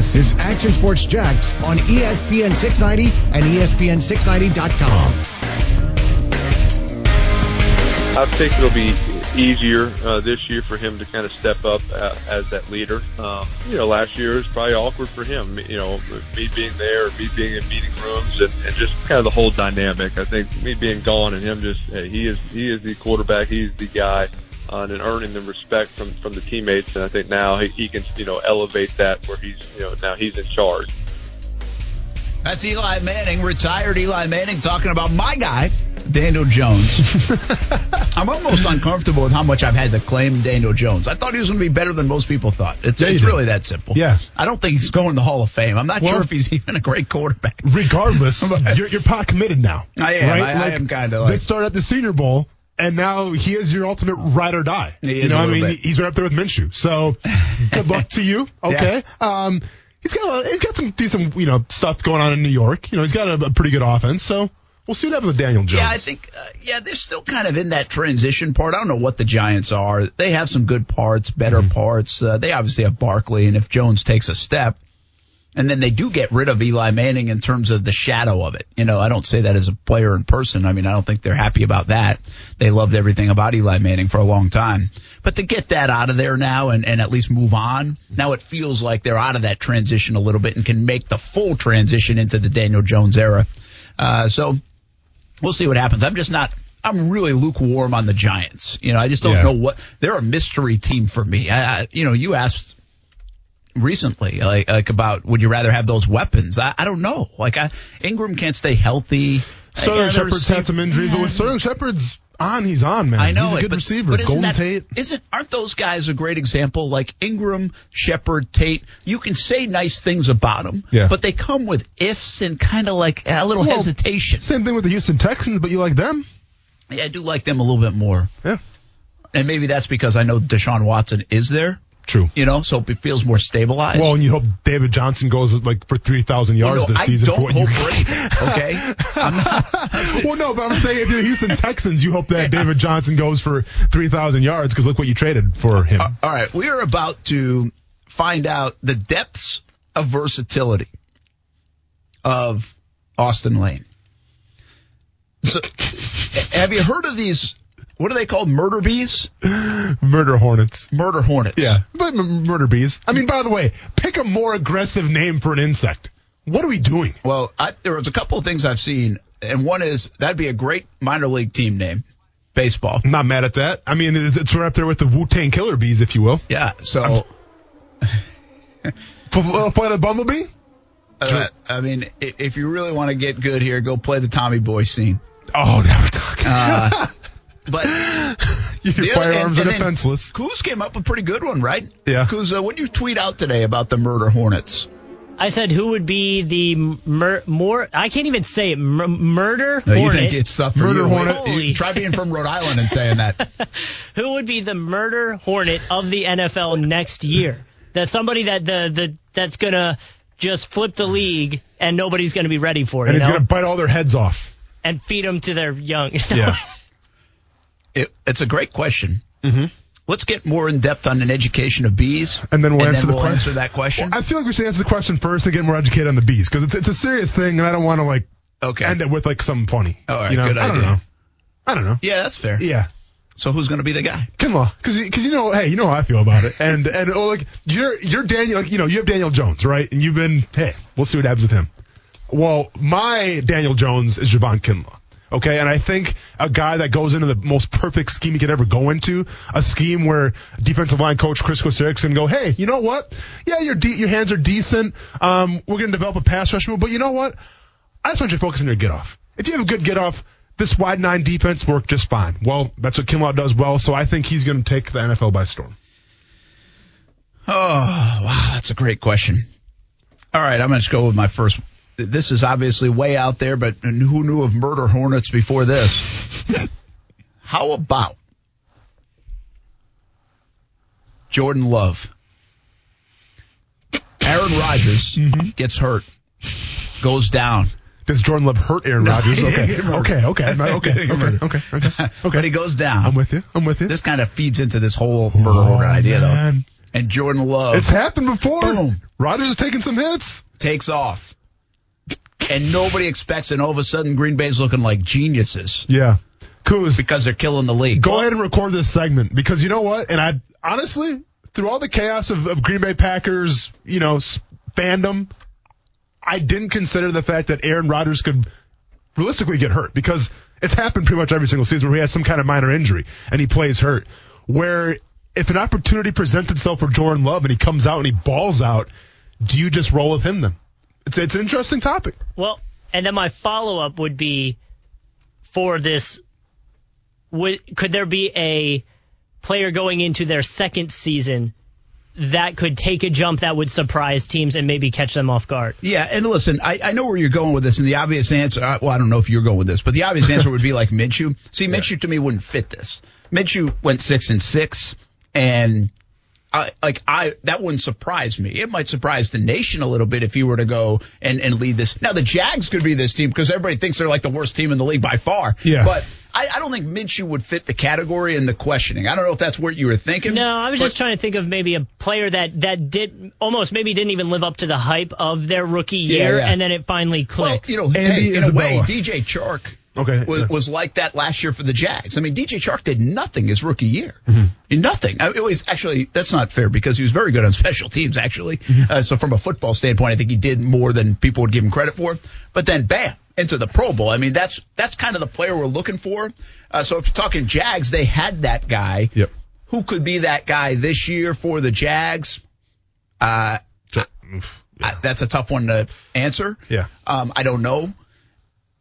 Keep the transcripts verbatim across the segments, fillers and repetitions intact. This is Action Sports Jax on E S P N six ninety and E S P N six ninety dot com. I think it'll be easier uh, this year for him to kind of step up uh, as that leader. Um, you know, last year was probably awkward for him, you know, me being there, me being in meeting rooms, and, and just kind of the whole dynamic. I think me being gone and him just, hey, he is he is the quarterback, he's the guy. Uh, and earning the respect from, from the teammates, and I think now he, he can, you know, elevate that where he's, you know, now he's in charge. That's Eli Manning, retired Eli Manning, talking about my guy, Daniel Jones. I'm almost uncomfortable with how much I've had to claim Daniel Jones. I thought he was going to be better than most people thought. It's, yeah, it's really that simple. Yeah. I don't think he's going to the Hall of Fame. I'm not well, sure if he's even a great quarterback. Regardless, you're, you're pot committed now. I am. Right? I, like, I am kind of like. They start at the Senior Bowl. And now he is your ultimate ride or die. He you know, I mean, bit. he's right up there with Minshew. So good luck to you. Okay, yeah. um, he's got a, he's got some decent, you know, stuff going on in New York. You know, he's got a, a pretty good offense. So we'll see what happens with Daniel Jones. Yeah, I think uh, yeah, they're still kind of in that transition part. I don't know what the Giants are. They have some good parts, better mm-hmm. parts. Uh, they obviously have Barkley, and if Jones takes a step. And then they do get rid of Eli Manning in terms of the shadow of it. You know, I don't say that as a player in person. I mean, I don't think they're happy about that. They loved everything about Eli Manning for a long time. But to get that out of there now and, and at least move on, now it feels like they're out of that transition a little bit and can make the full transition into the Daniel Jones era. Uh, so we'll see what happens. I'm just not – I'm really lukewarm on the Giants. You know, I just don't yeah. know what – they're a mystery team for me. I, I you know, you asked – recently, like, like about would you rather have those weapons? I, I don't know. Like I, Ingram can't stay healthy. Sterling Shepard's had some injuries, yeah. but when Sterling Shepard's on, he's on, man. I know he's a good it, but, receiver. But Golden that, Tate. Isn't aren't those guys a great example? Like Ingram, Shepard, Tate. You can say nice things about them, yeah. but they come with ifs and kind of like a little well, hesitation. Same thing with the Houston Texans, but you like them. Yeah, I do like them a little bit more. Yeah, and maybe that's because I know Deshaun Watson is there. True. You know, so it feels more stabilized. Well, and you hope David Johnson goes like for three thousand yards well, no, this I season. I don't hope you... Okay? I'm not, I'm well, no, but I'm saying if you're the Houston Texans, you hope that David Johnson goes for three thousand yards because look what you traded for him. Uh, all right. We are about to find out the depths of versatility of Austin Lane. So, have you heard of these... What are they called? Murder bees? Murder hornets. Murder hornets. Yeah, but m- murder bees. I mean, by the way, pick a more aggressive name for an insect. What are we doing? Well, I, there was a couple of things I've seen, and one is that'd be a great minor league team name, baseball. I'm not mad at that. I mean, it's, it's right up there with the Wu-Tang Killer Bees, if you will. Yeah, so... F- play the bumblebee? Uh, I mean, if you really want to get good here, go play the Tommy Boy scene. Oh, now we're talking. Uh, But your firearms other, and, and are defenseless. Kuz came up with a pretty good one, right? Yeah. Kuz, uh, what did you tweet out today about the murder hornets? I said who would be the mur- more – I can't even say it. Mur- murder no, hornet. You think it's stuff for murder you. Hornet. Holy. You try being from Rhode Island and saying that. Who would be the murder hornet of the N F L next year? That's somebody that the, the that's going to just flip the league and nobody's going to be ready for it. And it's going to bite all their heads off. And feed them to their young. You know? Yeah. It, it's a great question. Mm-hmm. Let's get more in depth on an education of bees, and then we'll, and answer, then we'll the answer that question. Well, I feel like we should answer the question first and get more educated on the bees because it's it's a serious thing, and I don't want to like okay. end up with like something funny. All right, you know? good I idea. Don't know. I don't know. Yeah, that's fair. Yeah. So who's going to be the guy? Come on, because you know, hey, you know how I feel about it, and and oh, like you're you're Daniel, like, you know, you have Daniel Jones, right? And you've been hey, we'll see what happens with him. Well, my Daniel Jones is Javon Kinlaw. Okay, and I think a guy that goes into the most perfect scheme he could ever go into, a scheme where defensive line coach Chris Kosiarek can go, hey, you know what? Yeah, your de- your hands are decent. Um, we're going to develop a pass rush move, but you know what? I just want you to focus on your get-off. If you have a good get-off, this wide nine defense worked just fine. Well, that's what Kinlaw does well, so I think he's going to take the N F L by storm. Oh, wow, that's a great question. All right, I'm going to just go with my first. This is obviously way out there, but who knew of murder hornets before this? How about Jordan Love? Aaron Rodgers mm-hmm. gets hurt, goes down. Does Jordan Love hurt Aaron no, Rodgers? Okay. okay, okay, okay, okay, okay, okay, okay. But he goes down. I'm with you. I'm with you. This kind of feeds into this whole murder oh, hornet idea, man. though. and Jordan Love. It's happened before. Boom. Rodgers has taken some hits. Takes off. And nobody expects it. And all of a sudden, Green Bay's looking like geniuses. Yeah. Coos. Because they're killing the league. Go ahead and record this segment. Because you know what? And I honestly, through all the chaos of, of Green Bay Packers, you know, fandom, I didn't consider the fact that Aaron Rodgers could realistically get hurt. Because it's happened pretty much every single season where he has some kind of minor injury and he plays hurt. Where if an opportunity presents itself for Jordan Love and he comes out and he balls out, do you just roll with him then? It's, it's an interesting topic. Well, and then my follow-up would be for this, would, could there be a player going into their second season that could take a jump that would surprise teams and maybe catch them off guard? Yeah, and listen, I, I know where you're going with this, and the obvious answer, well, I don't know if you're going with this, but the obvious answer would be like Minshew. See, Minshew yeah. to me wouldn't fit this. Minshew went six and six, and I, like I, that wouldn't surprise me. It might surprise the nation a little bit if he were to go and, and lead this. Now the Jags could be this team because everybody thinks they're like the worst team in the league by far. Yeah. But I, I don't think Minshew would fit the category and the questioning. I don't know if that's what you were thinking. No, I was but, just trying to think of maybe a player that, that did almost maybe didn't even live up to the hype of their rookie year, yeah, yeah. and then it finally clicked. Well, you know, Andy hey, in a way, D J Chark. Okay, was, yeah. was like that last year for the Jags. I mean, D J Chark did nothing his rookie year. Mm-hmm. Nothing. I mean, it was actually, that's not fair because he was very good on special teams, actually. Mm-hmm. Uh, so from a football standpoint, I think he did more than people would give him credit for. But then, bam, into the Pro Bowl. I mean, that's that's kind of the player we're looking for. Uh, so if you're talking Jags, they had that guy. Yep. Who could be that guy this year for the Jags? Uh, so, oof, yeah. I, that's a tough one to answer. Yeah. Um, I don't know.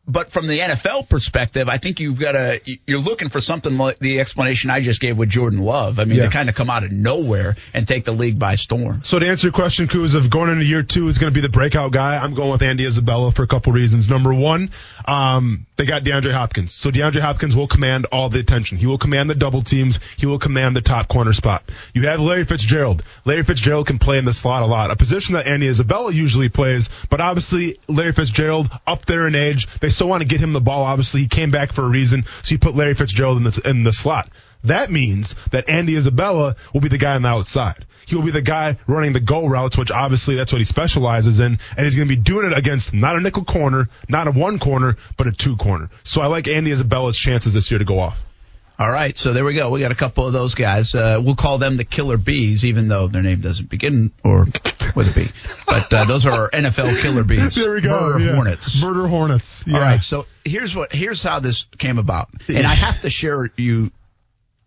But from the N F L perspective, I think you've got to – you're looking for something like the explanation I just gave with Jordan Love. I mean, yeah. they kind of come out of nowhere and take the league by storm. So to answer your question, Kuz, of going into year two is going to be the breakout guy, I'm going with Andy Isabella for a couple reasons. Number one, um, they got DeAndre Hopkins. So DeAndre Hopkins will command all the attention. He will command the double teams. He will command the top corner spot. You have Larry Fitzgerald. Larry Fitzgerald can play in the slot a lot, a position that Andy Isabella usually plays. But obviously, Larry Fitzgerald, up there in age, they still want to get him the ball. Obviously, he came back for a reason, so you put Larry Fitzgerald in the, in the slot. That means that Andy Isabella will be the guy on the outside. He will be the guy running the go routes, which obviously that's what he specializes in, and he's going to be doing it against not a nickel corner, not a one corner, but a two corner. So I like Andy Isabella's chances this year to go off. All right, so there we go. We got a couple of those guys. Uh, we'll call them the Killer Bees, even though their name doesn't begin or with a B. But uh, those are our N F L Killer Bees. There we go. Murder yeah. Hornets. Murder Hornets. Yeah. All right, so here's what here's how this came about, and I have to share you.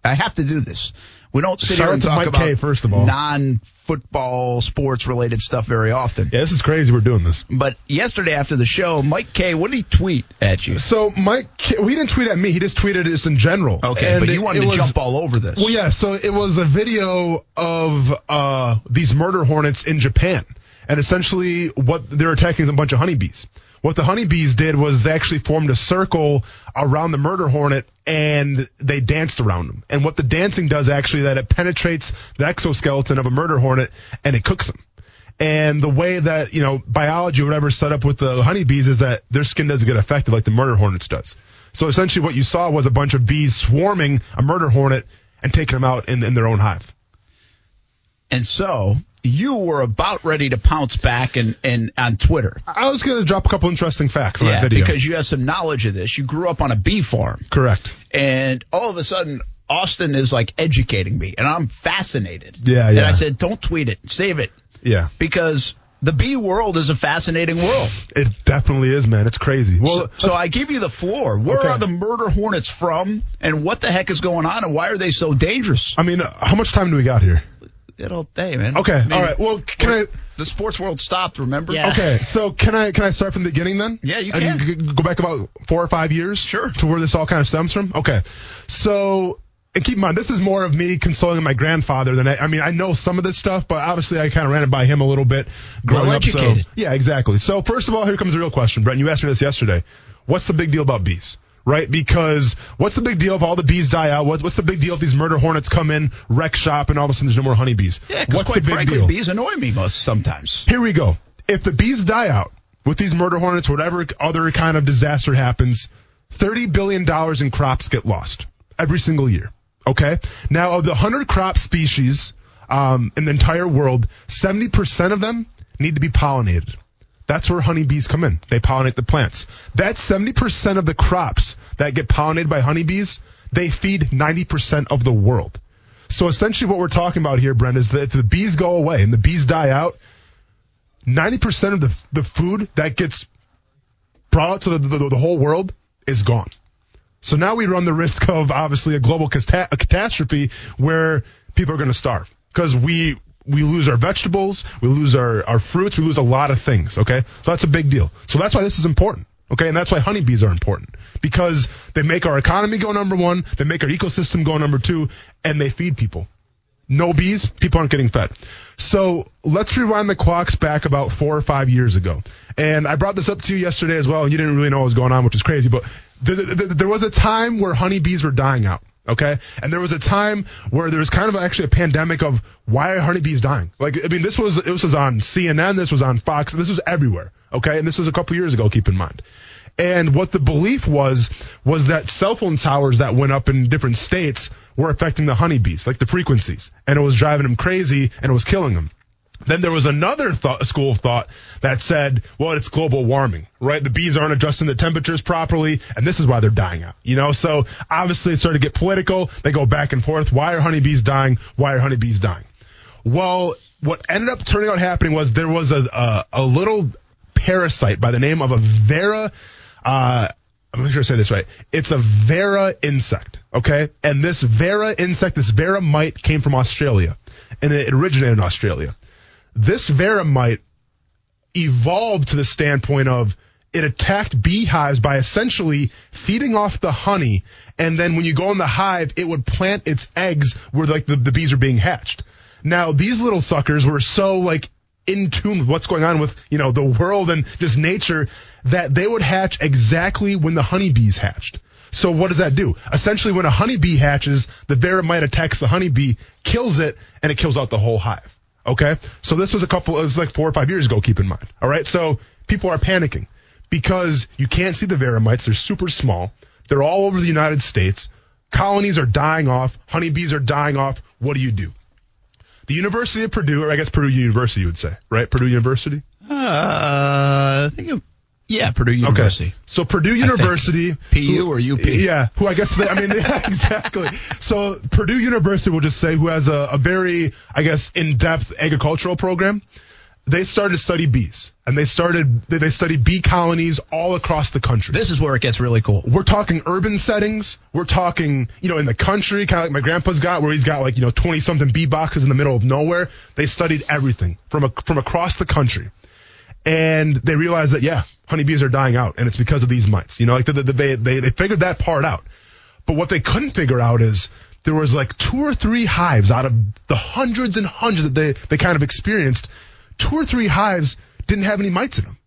I have to do this. We don't sit Shout here and talk Mike about K, first of all. non-football, sports-related stuff very often. Yeah, this is crazy we're doing this. But yesterday after the show, Mike K, what did he tweet at you? So Mike K, well, he didn't tweet at me. He just tweeted us in general. Okay, and but you wanted to was, jump all over this. Well, yeah, so it was a video of uh, these murder hornets in Japan. And essentially what they're attacking is a bunch of honeybees. What the honeybees did was they actually formed a circle around the murder hornet, and they danced around them. And what the dancing does actually that it penetrates the exoskeleton of a murder hornet, and it cooks them. And the way that, you know, biology or whatever is set up with the honeybees is that their skin doesn't get affected like the murder hornets does. So essentially what you saw was a bunch of bees swarming a murder hornet and taking them out in, in their own hive. And so you were about ready to pounce back and, and on Twitter. I was going to drop a couple interesting facts on yeah, that video. Yeah, because you have some knowledge of this. You grew up on a bee farm. Correct. And all of a sudden, Austin is like educating me, and I'm fascinated. Yeah, yeah. And I said, don't tweet it. Save it. Yeah. Because the bee world is a fascinating world. It definitely is, man. It's crazy. Well, so, so I give you the floor. Where okay. are the murder hornets from, and what the heck is going on, and why are they so dangerous? I mean, uh, how much time do we got here? Good old day, man. Okay, I mean, all right. Well, can I? The sports world stopped. Remember? Yeah. Okay, so can I? Can I start from the beginning then? Yeah, you can. And go back about four or five years. Sure. To where this all kind of stems from. Okay, so and keep in mind this is more of me consoling my grandfather than I. I mean, I know some of this stuff, but obviously I kind of ran it by him a little bit growing well educated. up. So yeah, exactly. So first of all, here comes the real question, Brent. You asked me this yesterday. What's the big deal about bees? Right, because what's the big deal if all the bees die out? What, what's the big deal if these murder hornets come in, wreck shop, and all of a sudden there's no more honeybees? Yeah, because quite frankly, deal? bees annoy me most sometimes. Here we go. If the bees die out with these murder hornets, whatever other kind of disaster happens, thirty billion dollars in crops get lost every single year. Okay? Now, of the one hundred crop species, um, in the entire world, seventy percent of them need to be pollinated. That's where honeybees come in. They pollinate the plants. That's seventy percent of the crops that get pollinated by honeybees. They feed ninety percent of the world. So essentially what we're talking about here, Brent, is that if the bees go away and the bees die out, ninety percent of the the food that gets brought out to the, the, the whole world is gone. So now we run the risk of, obviously, a global cata- a catastrophe where people are going to starve because we we lose our vegetables, we lose our, our fruits, we lose a lot of things, okay? So that's a big deal. So that's why this is important, okay? And that's why honeybees are important because they make our economy go number one, they make our ecosystem go number two, and they feed people. No bees, people aren't getting fed. So let's rewind the clocks back about four or five years ago. And I brought this up to you yesterday as well, and you didn't really know what was going on, which is crazy, but th- th- there was a time where honeybees were dying out, okay? And there was a time where there was kind of actually a pandemic of why are honeybees dying? Like, I mean, this was, it was on C N N, this was on Fox, this was everywhere, okay? And this was a couple years ago, keep in mind. And what the belief was, was that cell phone towers that went up in different states were affecting the honeybees, like the frequencies, and it was driving them crazy and it was killing them. Then there was another thought, school of thought that said, well, it's global warming, right? The bees aren't adjusting the temperatures properly, and this is why they're dying out, you know? So obviously it started to get political. They go back and forth. Why are honeybees dying? Why are honeybees dying? Well, what ended up turning out happening was there was a, a, a little parasite by the name of a varroa. Uh, I'm not sure I say this right. It's a varroa insect, okay? And this varroa insect, this varroa mite, came from Australia, and it originated in Australia. This varroa mite evolved to the standpoint of it attacked beehives by essentially feeding off the honey, and then when you go in the hive, it would plant its eggs where like the, the bees are being hatched. Now, these little suckers were so like in tune with what's going on with, you know, the world and just nature that they would hatch exactly when the honeybees hatched. So what does that do? Essentially, when a honeybee hatches, the varroa mite attacks the honeybee, kills it, and it kills out the whole hive. Okay? So this was a couple, it was like four or five years ago, keep in mind. All right? So people are panicking because you can't see the varroa mites. They're super small. They're all over the United States. Colonies are dying off. Honeybees are dying off. What do you do? The University of Purdue, or I guess Purdue University, you would say, right? Purdue University? Uh, I think it Yeah, Purdue University. Okay. So Purdue University. P U or U P? Yeah, who I guess, they, I mean, yeah, exactly. So Purdue University, we'll just say, who has a, a very, I guess, in-depth agricultural program. They started to study bees, and they started, they studied bee colonies all across the country. This is where it gets really cool. We're talking urban settings. We're talking, you know, in the country, kind of like my grandpa's got, where he's got like, you know, twenty-something bee boxes in the middle of nowhere. They studied everything from a, from across the country. And they realized that, yeah, honeybees are dying out, and it's because of these mites. You know, like the, the, the, they, they they figured that part out. But what they couldn't figure out is there was like two or three hives out of the hundreds and hundreds that they, they kind of experienced. Two or three hives didn't have any mites in them.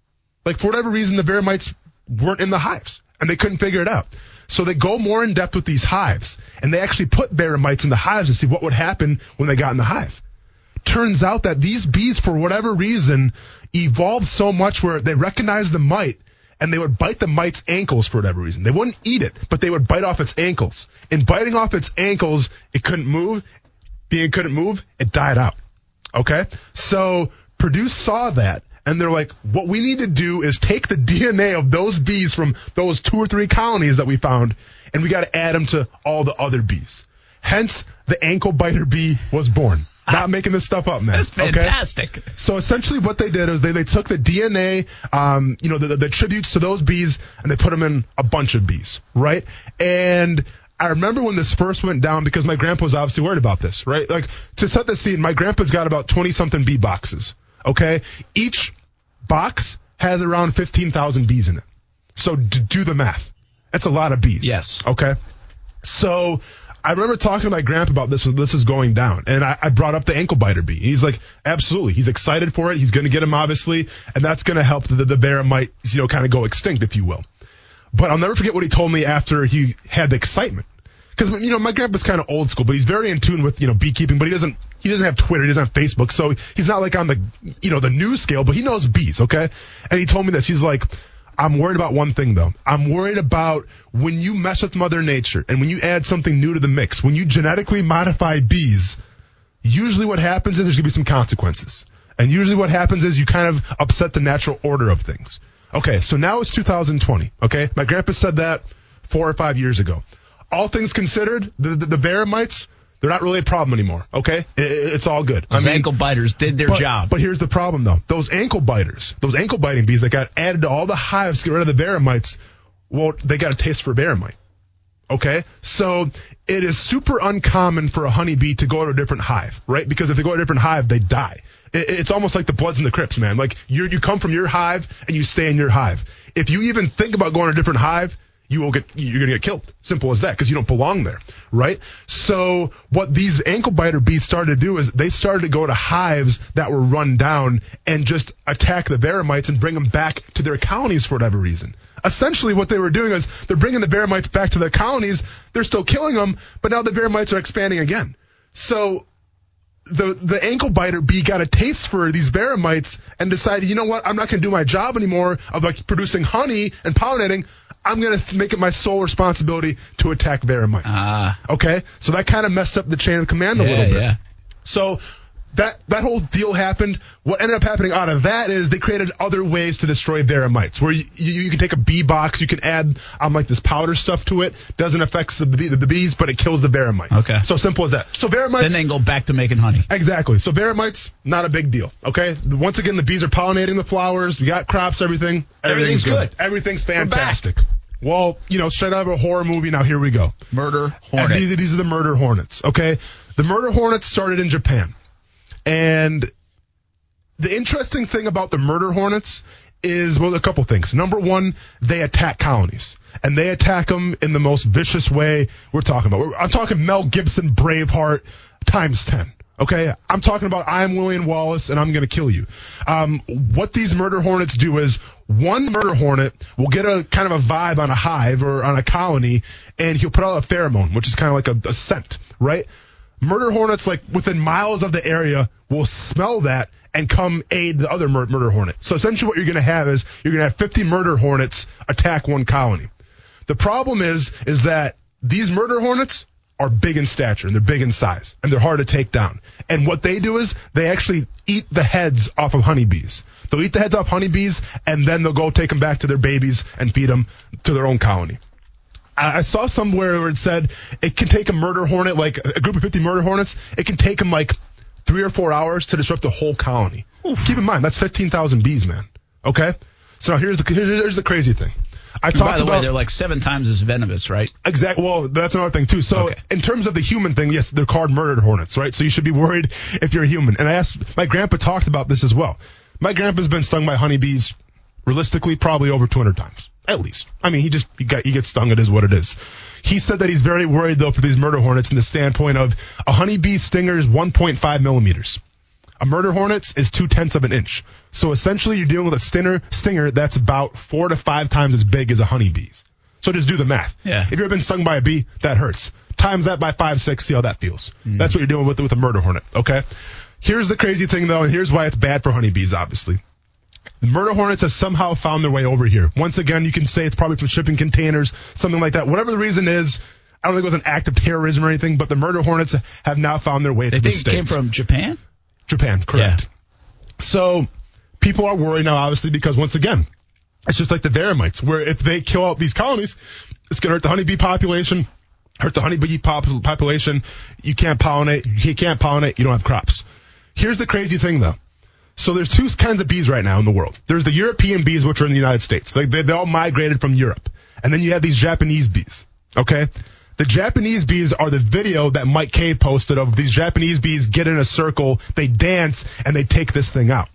Like, for whatever reason, the varroa mites weren't in the hives, and they couldn't figure it out. So they go more in depth with these hives, and they actually put varroa mites in the hives to see what would happen when they got in the hive. Turns out that these bees, for whatever reason, evolved so much where they recognized the mite, and they would bite the mite's ankles for whatever reason. They wouldn't eat it, but they would bite off its ankles. In biting off its ankles, it couldn't move. Being it couldn't move, it died out. Okay? So Purdue saw that, and they're like, what we need to do is take the D N A of those bees from those two or three colonies that we found, and we got to add them to all the other bees. Hence, the ankle-biter bee was born. Not making this stuff up, man. That's fantastic. Okay? So essentially what they did is they, they took the D N A, um, you know, the, the tributes to those bees, and they put them in a bunch of bees, right? And I remember when this first went down, because my grandpa was obviously worried about this, right? Like, to set the scene, my grandpa's got about twenty-something bee boxes, okay? Each box has around fifteen thousand bees in it. So d- do the math. That's a lot of bees. Yes. Okay? So I remember talking to my grandpa about this when this was going down, and I, I brought up the ankle-biter bee. He's like, absolutely. He's excited for it. He's going to get him, obviously, and that's going to help the, the varroa mite, you know, kind of go extinct, if you will. But I'll never forget what he told me after he had the excitement. Because, you know, my grandpa's kind of old school, but he's very in tune with, you know, beekeeping, but he doesn't he doesn't have Twitter. He doesn't have Facebook, so he's not, like, on the, you know, the news scale, but he knows bees, okay? And he told me this. He's like, I'm worried about one thing, though. I'm worried about when you mess with Mother Nature and when you add something new to the mix, when you genetically modify bees, usually what happens is there's going to be some consequences. And usually what happens is you kind of upset the natural order of things. Okay, so now it's two thousand twenty, okay? My grandpa said that four or five years ago. All things considered, the the, the varroa mites, they're not really a problem anymore, okay? It, it's all good. Those I mean, ankle biters did their but, job. But here's the problem, though. Those ankle biters, those ankle-biting bees that got added to all the hives to get rid of the varroa mites, well, they got a taste for varroa mite, okay? So it is super uncommon for a honeybee to go to a different hive, right? Because if they go to a different hive, they die. It's almost like the Bloods and the Crips, man. Like, you you come from your hive, and you stay in your hive. If you even think about going to a different hive, you will get, you're going to get killed. Simple as that, because you don't belong there, right? So what these ankle-biter bees started to do is they started to go to hives that were run down and just attack the varroa mites and bring them back to their colonies for whatever reason. Essentially what they were doing is they're bringing the varroa mites back to their colonies. They're still killing them, but now the varroa mites are expanding again. So the the ankle-biter bee got a taste for these varroa mites and decided, you know what, I'm not going to do my job anymore of like producing honey and pollinating. I'm going to th- make it my sole responsibility to attack varroa mites. Ah. Okay? So that kind of messed up the chain of command a yeah, little bit. Yeah. So that that whole deal happened. What ended up happening out of that is they created other ways to destroy varroa mites, where you, you, you can take a bee box, you can add um, like this powder stuff to it. Doesn't affect the, the, the bees, but it kills the varroa mites. Okay. So simple as that. So varroa mites. Then they can go back to making honey. Exactly. So varroa mites, not a big deal. Okay. Once again, the bees are pollinating the flowers. We got crops, everything. Everything's, everything's good. good. Everything's fantastic. Well, you know, straight out of a horror movie. Now here we go. Murder hornet. These, these are the murder hornets. Okay. The murder hornets started in Japan. And the interesting thing about the murder hornets is, well, a couple things. Number one, they attack colonies. And they attack them in the most vicious way we're talking about. I'm talking Mel Gibson, Braveheart, times ten. Okay? I'm talking about I'm William Wallace, and I'm going to kill you. Um, what these murder hornets do is one murder hornet will get a kind of a vibe on a hive or on a colony, and he'll put out a pheromone, which is kind of like a, a scent, right? Murder hornets, like, within miles of the area will smell that and come aid the other mur- murder hornet. So essentially what you're going to have is you're going to have fifty murder hornets attack one colony. The problem is is that these murder hornets are big in stature, and they're big in size, and they're hard to take down. And what they do is they actually eat the heads off of honeybees. They'll eat the heads off honeybees, and then they'll go take them back to their babies and feed them to their own colony. I saw somewhere where it said it can take a murder hornet, like a group of fifty murder hornets, it can take them like three or four hours to disrupt the whole colony. Oof. Keep in mind, that's fifteen thousand bees, man. Okay? So here's the here's the crazy thing. I talked By the about, way, they're like seven times as venomous, right? Exactly. Well, that's another thing, too. So okay. In terms of the human thing, yes, they're called murder hornets, right? So you should be worried if you're a human. And I asked, my grandpa talked about this as well. My grandpa's been stung by honeybees, realistically, probably over two hundred times. At least. I mean, he just he got, he gets stung. It is what it is. He said that he's very worried, though, for these murder hornets in the standpoint of a honeybee stinger is one point five millimeters. A murder hornet's is two-tenths of an inch. So essentially, you're dealing with a stinger, stinger that's about four to five times as big as a honeybee's. So just do the math. Yeah. If you've ever been stung by a bee, that hurts. Times that by five, six, see how that feels. Mm. That's what you're doing with, with a murder hornet, okay? Here's the crazy thing, though, and here's why it's bad for honeybees, obviously. The murder hornets have somehow found their way over here. Once again, you can say it's probably from shipping containers, something like that. Whatever the reason is, I don't think it was an act of terrorism or anything, but the murder hornets have now found their way they to the States. They think it came from Japan? Japan, correct. Yeah. So people are worried now, obviously, because once again, it's just like the varroa mites, where if they kill out these colonies, it's going to hurt the honeybee population, hurt the honeybee pop- population. You can't pollinate. You can't pollinate. You don't have crops. Here's the crazy thing, though. So there's two kinds of bees right now in the world. There's the European bees, which are in the United States. They, they, they all migrated from Europe. And then you have these Japanese bees, okay? The Japanese bees are the video that Mike K posted of these Japanese bees get in a circle, they dance, and they take this thing out.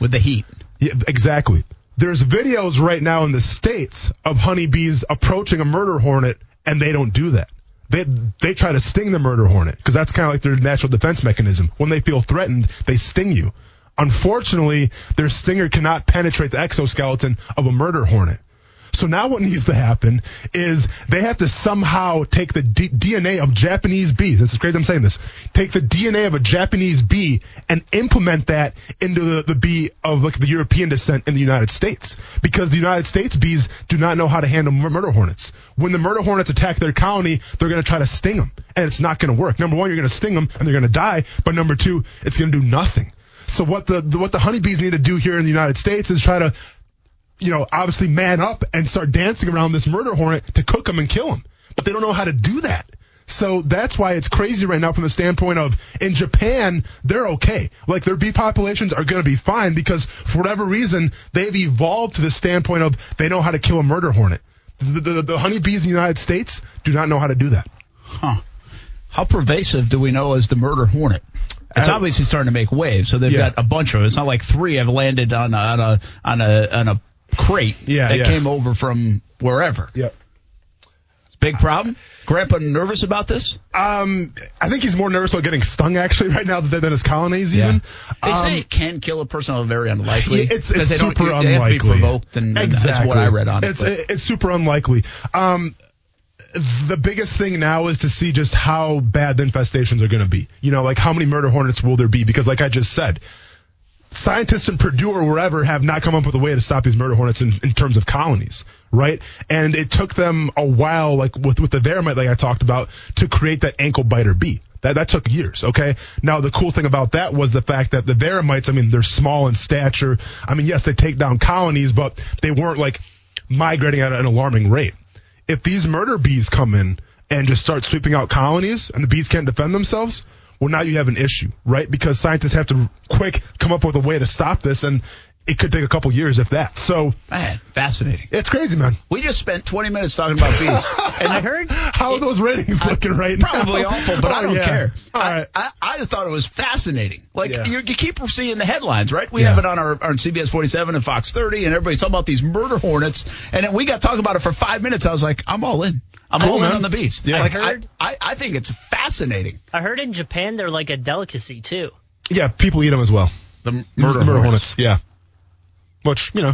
With the heat. Yeah, exactly. There's videos right now in the States of honeybees approaching a murder hornet, and they don't do that. They they try to sting the murder hornet, because that's kind of like their natural defense mechanism. When they feel threatened, they sting you. Unfortunately, their stinger cannot penetrate the exoskeleton of a murder hornet. So now what needs to happen is they have to somehow take the D- DNA of Japanese bees. This is crazy I'm saying this. Take the D N A of a Japanese bee and implement that into the, the bee of like the European descent in the United States. Because the United States bees do not know how to handle murder hornets. When the murder hornets attack their colony, they're going to try to sting them. And it's not going to work. Number one, you're going to sting them and they're going to die. But number two, it's going to do nothing. So what the, the what the honeybees need to do here in the United States is try to, you know, obviously man up and start dancing around this murder hornet to cook them and kill them. But they don't know how to do that. So that's why it's crazy right now from the standpoint of in Japan, they're okay. Like their bee populations are going to be fine because for whatever reason, they've evolved to the standpoint of they know how to kill a murder hornet. The, the, the honeybees in the United States do not know how to do that. Huh. How pervasive do we know is the murder hornet? It's obviously starting to make waves, so they've yeah. got a bunch of them. It's not like three have landed on a, on a on a on a crate yeah, that yeah. came over from wherever. Yep. It's a big problem. Grandpa nervous about this? Um, I think he's more nervous about getting stung actually right now than, than his colonies yeah. even. They um, say it can kill a person, although very unlikely. It's, it's they super don't, unlikely. They have to be provoked, and, exactly. and that's what I read on it. It's, it's super unlikely. Um. The biggest thing now is to see just how bad the infestations are going to be. You know, like how many murder hornets will there be? Because like I just said, scientists in Purdue or wherever have not come up with a way to stop these murder hornets in, in terms of colonies, right? And it took them a while, like with, with the varroa mite like I talked about, to create that ankle-biter bee. That that took years, okay? Now, the cool thing about that was the fact that the varroa mites, I mean, they're small in stature. I mean, yes, they take down colonies, but they weren't like migrating at an alarming rate. If these murder bees come in and just start sweeping out colonies and the bees can't defend themselves, well, now you have an issue, right? Because scientists have to quick come up with a way to stop this, and it could take a couple years if that. So, man, fascinating. It's crazy, man. We just spent twenty minutes talking about bees. And I heard how are those ratings I, looking right probably now? Probably awful, but oh, I don't yeah. care. All I, right. I, I thought it was fascinating. Like, yeah. you, you keep seeing the headlines, right? We yeah. have it on our on C B S forty-seven and Fox thirty, and everybody's talking about these murder hornets. And then we got talking about it for five minutes. I was like, I'm all in. I'm cool, all man. in on the bees. Yeah. I, like, heard, I, I, I think it's fascinating. I heard in Japan they're like a delicacy, too. Yeah, people eat them as well. The murder, murder, murder hornets. hornets. Yeah. Which, you know,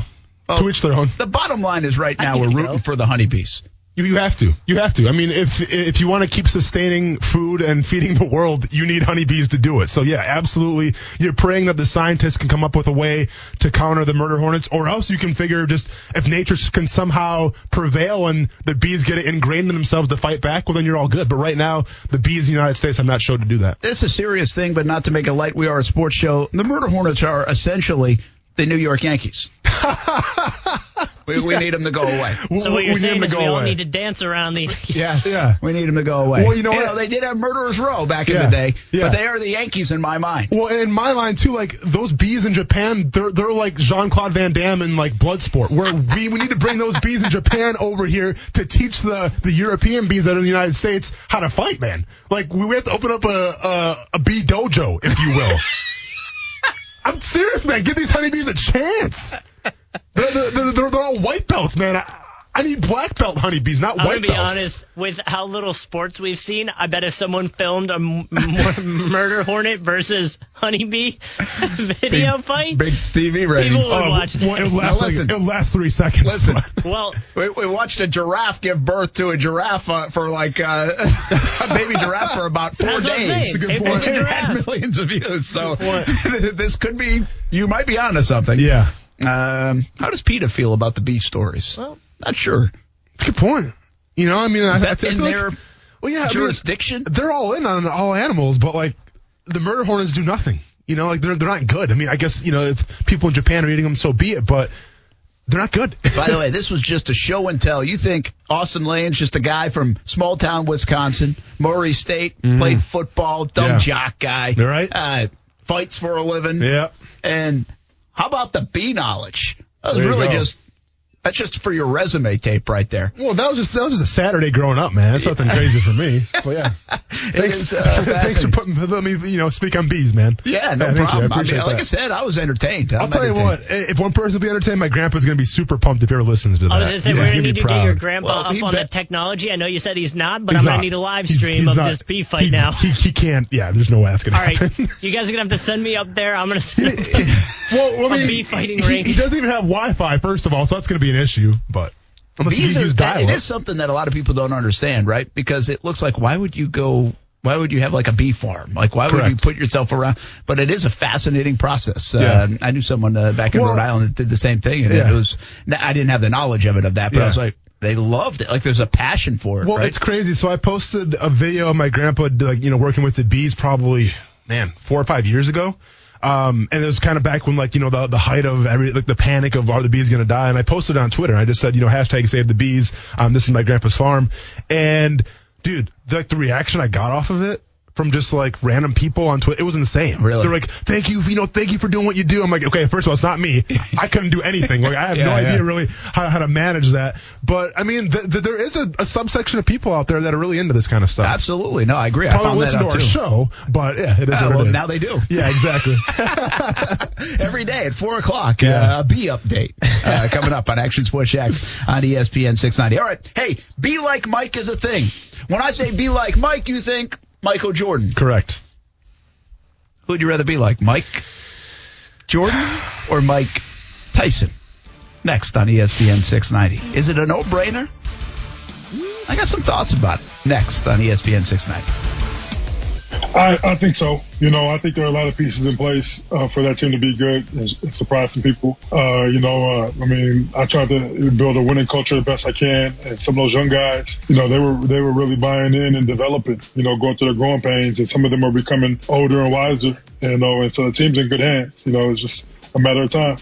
well, to each their own. The bottom line is right now we're rooting go. for the honeybees. You, you have to. You have to. I mean, if if you want to keep sustaining food and feeding the world, you need honeybees to do it. So, yeah, absolutely. You're praying that the scientists can come up with a way to counter the murder hornets, or else you can figure just if nature can somehow prevail and the bees get it ingrained in themselves to fight back, well, then you're all good. But right now, the bees in the United States have not shown to do that. It's a serious thing, but not to make it light. We are a sports show. The murder hornets are essentially the New York Yankees. we we yeah. need them to go away. So what you're we saying is we all away. need to dance around the Yankees. Yes, yeah. we need them to go away. Well, you know, you know they did have Murderers Row back yeah. in the day, yeah. but they are the Yankees in my mind. Well, in my mind, too, like, those bees in Japan, they're they're like Jean-Claude Van Damme in, like, Bloodsport, where we, we need to bring those bees in Japan over here to teach the, the European bees that are in the United States how to fight, man. Like, we have to open up a, a, a bee dojo, if you will. I'm serious, man. Give these honeybees a chance. They're, they're, they're, they're all white belts, man. I, I need black belt honeybees, not I'm white belts. I'm going to be honest. With how little sports we've seen, I bet if someone filmed a m- murder hornet versus honeybee video big, fight, big T V ratings. People would oh, watch that. It lasts, like, it lasts three seconds. Listen, well, we, we watched a giraffe give birth to a giraffe uh, for like uh, a baby giraffe for about four that's days. That's a good point. It had millions of views, so this could be. You might be onto something. Yeah. Um, how does PETA feel about the bee stories? Well, not sure. It's a good point. You know, I mean, is I, that I, I in their like, well, yeah, jurisdiction? I mean, they're all in on all animals, but like the murder hornets do nothing. You know, like they're they're not good. I mean, I guess you know if people in Japan are eating them, so be it. But they're not good. By the way, this was just a show and tell. You think Austin Lane's just a guy from small town Wisconsin, Murray State, mm. played football, dumb yeah. jock guy, all right, uh, fights for a living, yeah, and. How about the bee knowledge? That was really just that's just for your resume tape right there. Well, that was just that was just a Saturday growing up, man. That's yeah. nothing crazy for me. But yeah, thanks, is, uh, thanks for putting let me you know speak on bees, man. Yeah, no yeah, problem. I I mean, like I said, I was entertained. I'm I'll tell entertained. you what, if one person will be entertained, my grandpa's gonna be super pumped if he ever listens to that. I was gonna say he's we're gonna need to proud. get your grandpa well, up on bet. the technology. I know you said he's not, but he's I'm gonna not. need a live stream he's, he's of not. this bee fight he, now. He, he can't. Yeah, there's no way that's gonna happen. All right, you guys are gonna have to send me up there. I'm gonna send well, I mean, a bee fighting ring. He doesn't even have Wi-Fi, first of all, so that's gonna be an issue. But Bees are, that, it is something that a lot of people don't understand, right? Because it looks like, why would you go, why would you have like a bee farm? Like, why Correct. would you put yourself around? But it is a fascinating process. Yeah. Uh, I knew someone uh, back in well, Rhode Island that did the same thing. And yeah. it was, I didn't have the knowledge of it, of that, but yeah. I was like, they loved it. Like, there's a passion for it. Well, right? It's crazy. So I posted a video of my grandpa, like, you know, working with the bees probably, man, four or five years ago. Um, and it was kind of back when, like, you know, the, the height of every, like, the panic of are the bees going to die? And I posted it on Twitter. I just said, you know, hashtag save the bees. Um, this is my grandpa's farm. And, dude, the, like, the reaction I got off of it from just, like, random people on Twitter, it was insane. Really? They're like, thank you, you know, thank you for doing what you do. I'm like, okay, first of all, it's not me. I couldn't do anything. Like, I have yeah, no idea yeah. really how, how to manage that. But, I mean, th- th- there is a, a subsection of people out there that are really into this kind of stuff. Absolutely. No, I agree. Probably I found that out, too. Listen to our show, but, yeah, it is uh, what well, it is. Now they do. Yeah, exactly. Every day at four o'clock, yeah. uh, a bee update uh, coming up on Action Sports Shacks on E S P N six ninety. All right. Hey, be like Mike is a thing. When I say be like Mike, you think Michael Jordan. Correct. Who would you rather be like, Mike Jordan or Mike Tyson? Next on E S P N six ninety. Is it a no-brainer? I got some thoughts about it. Next on E S P N six ninety. I, I think so. You know, I think there are a lot of pieces in place uh, for that team to be good and, and surprise some people. Uh, you know, uh, I mean, I tried to build a winning culture the best I can, and some of those young guys, you know, they were they were really buying in and developing. You know, going through their growing pains, and some of them are becoming older and wiser. You know, and so the team's in good hands. You know, it's just a matter of time.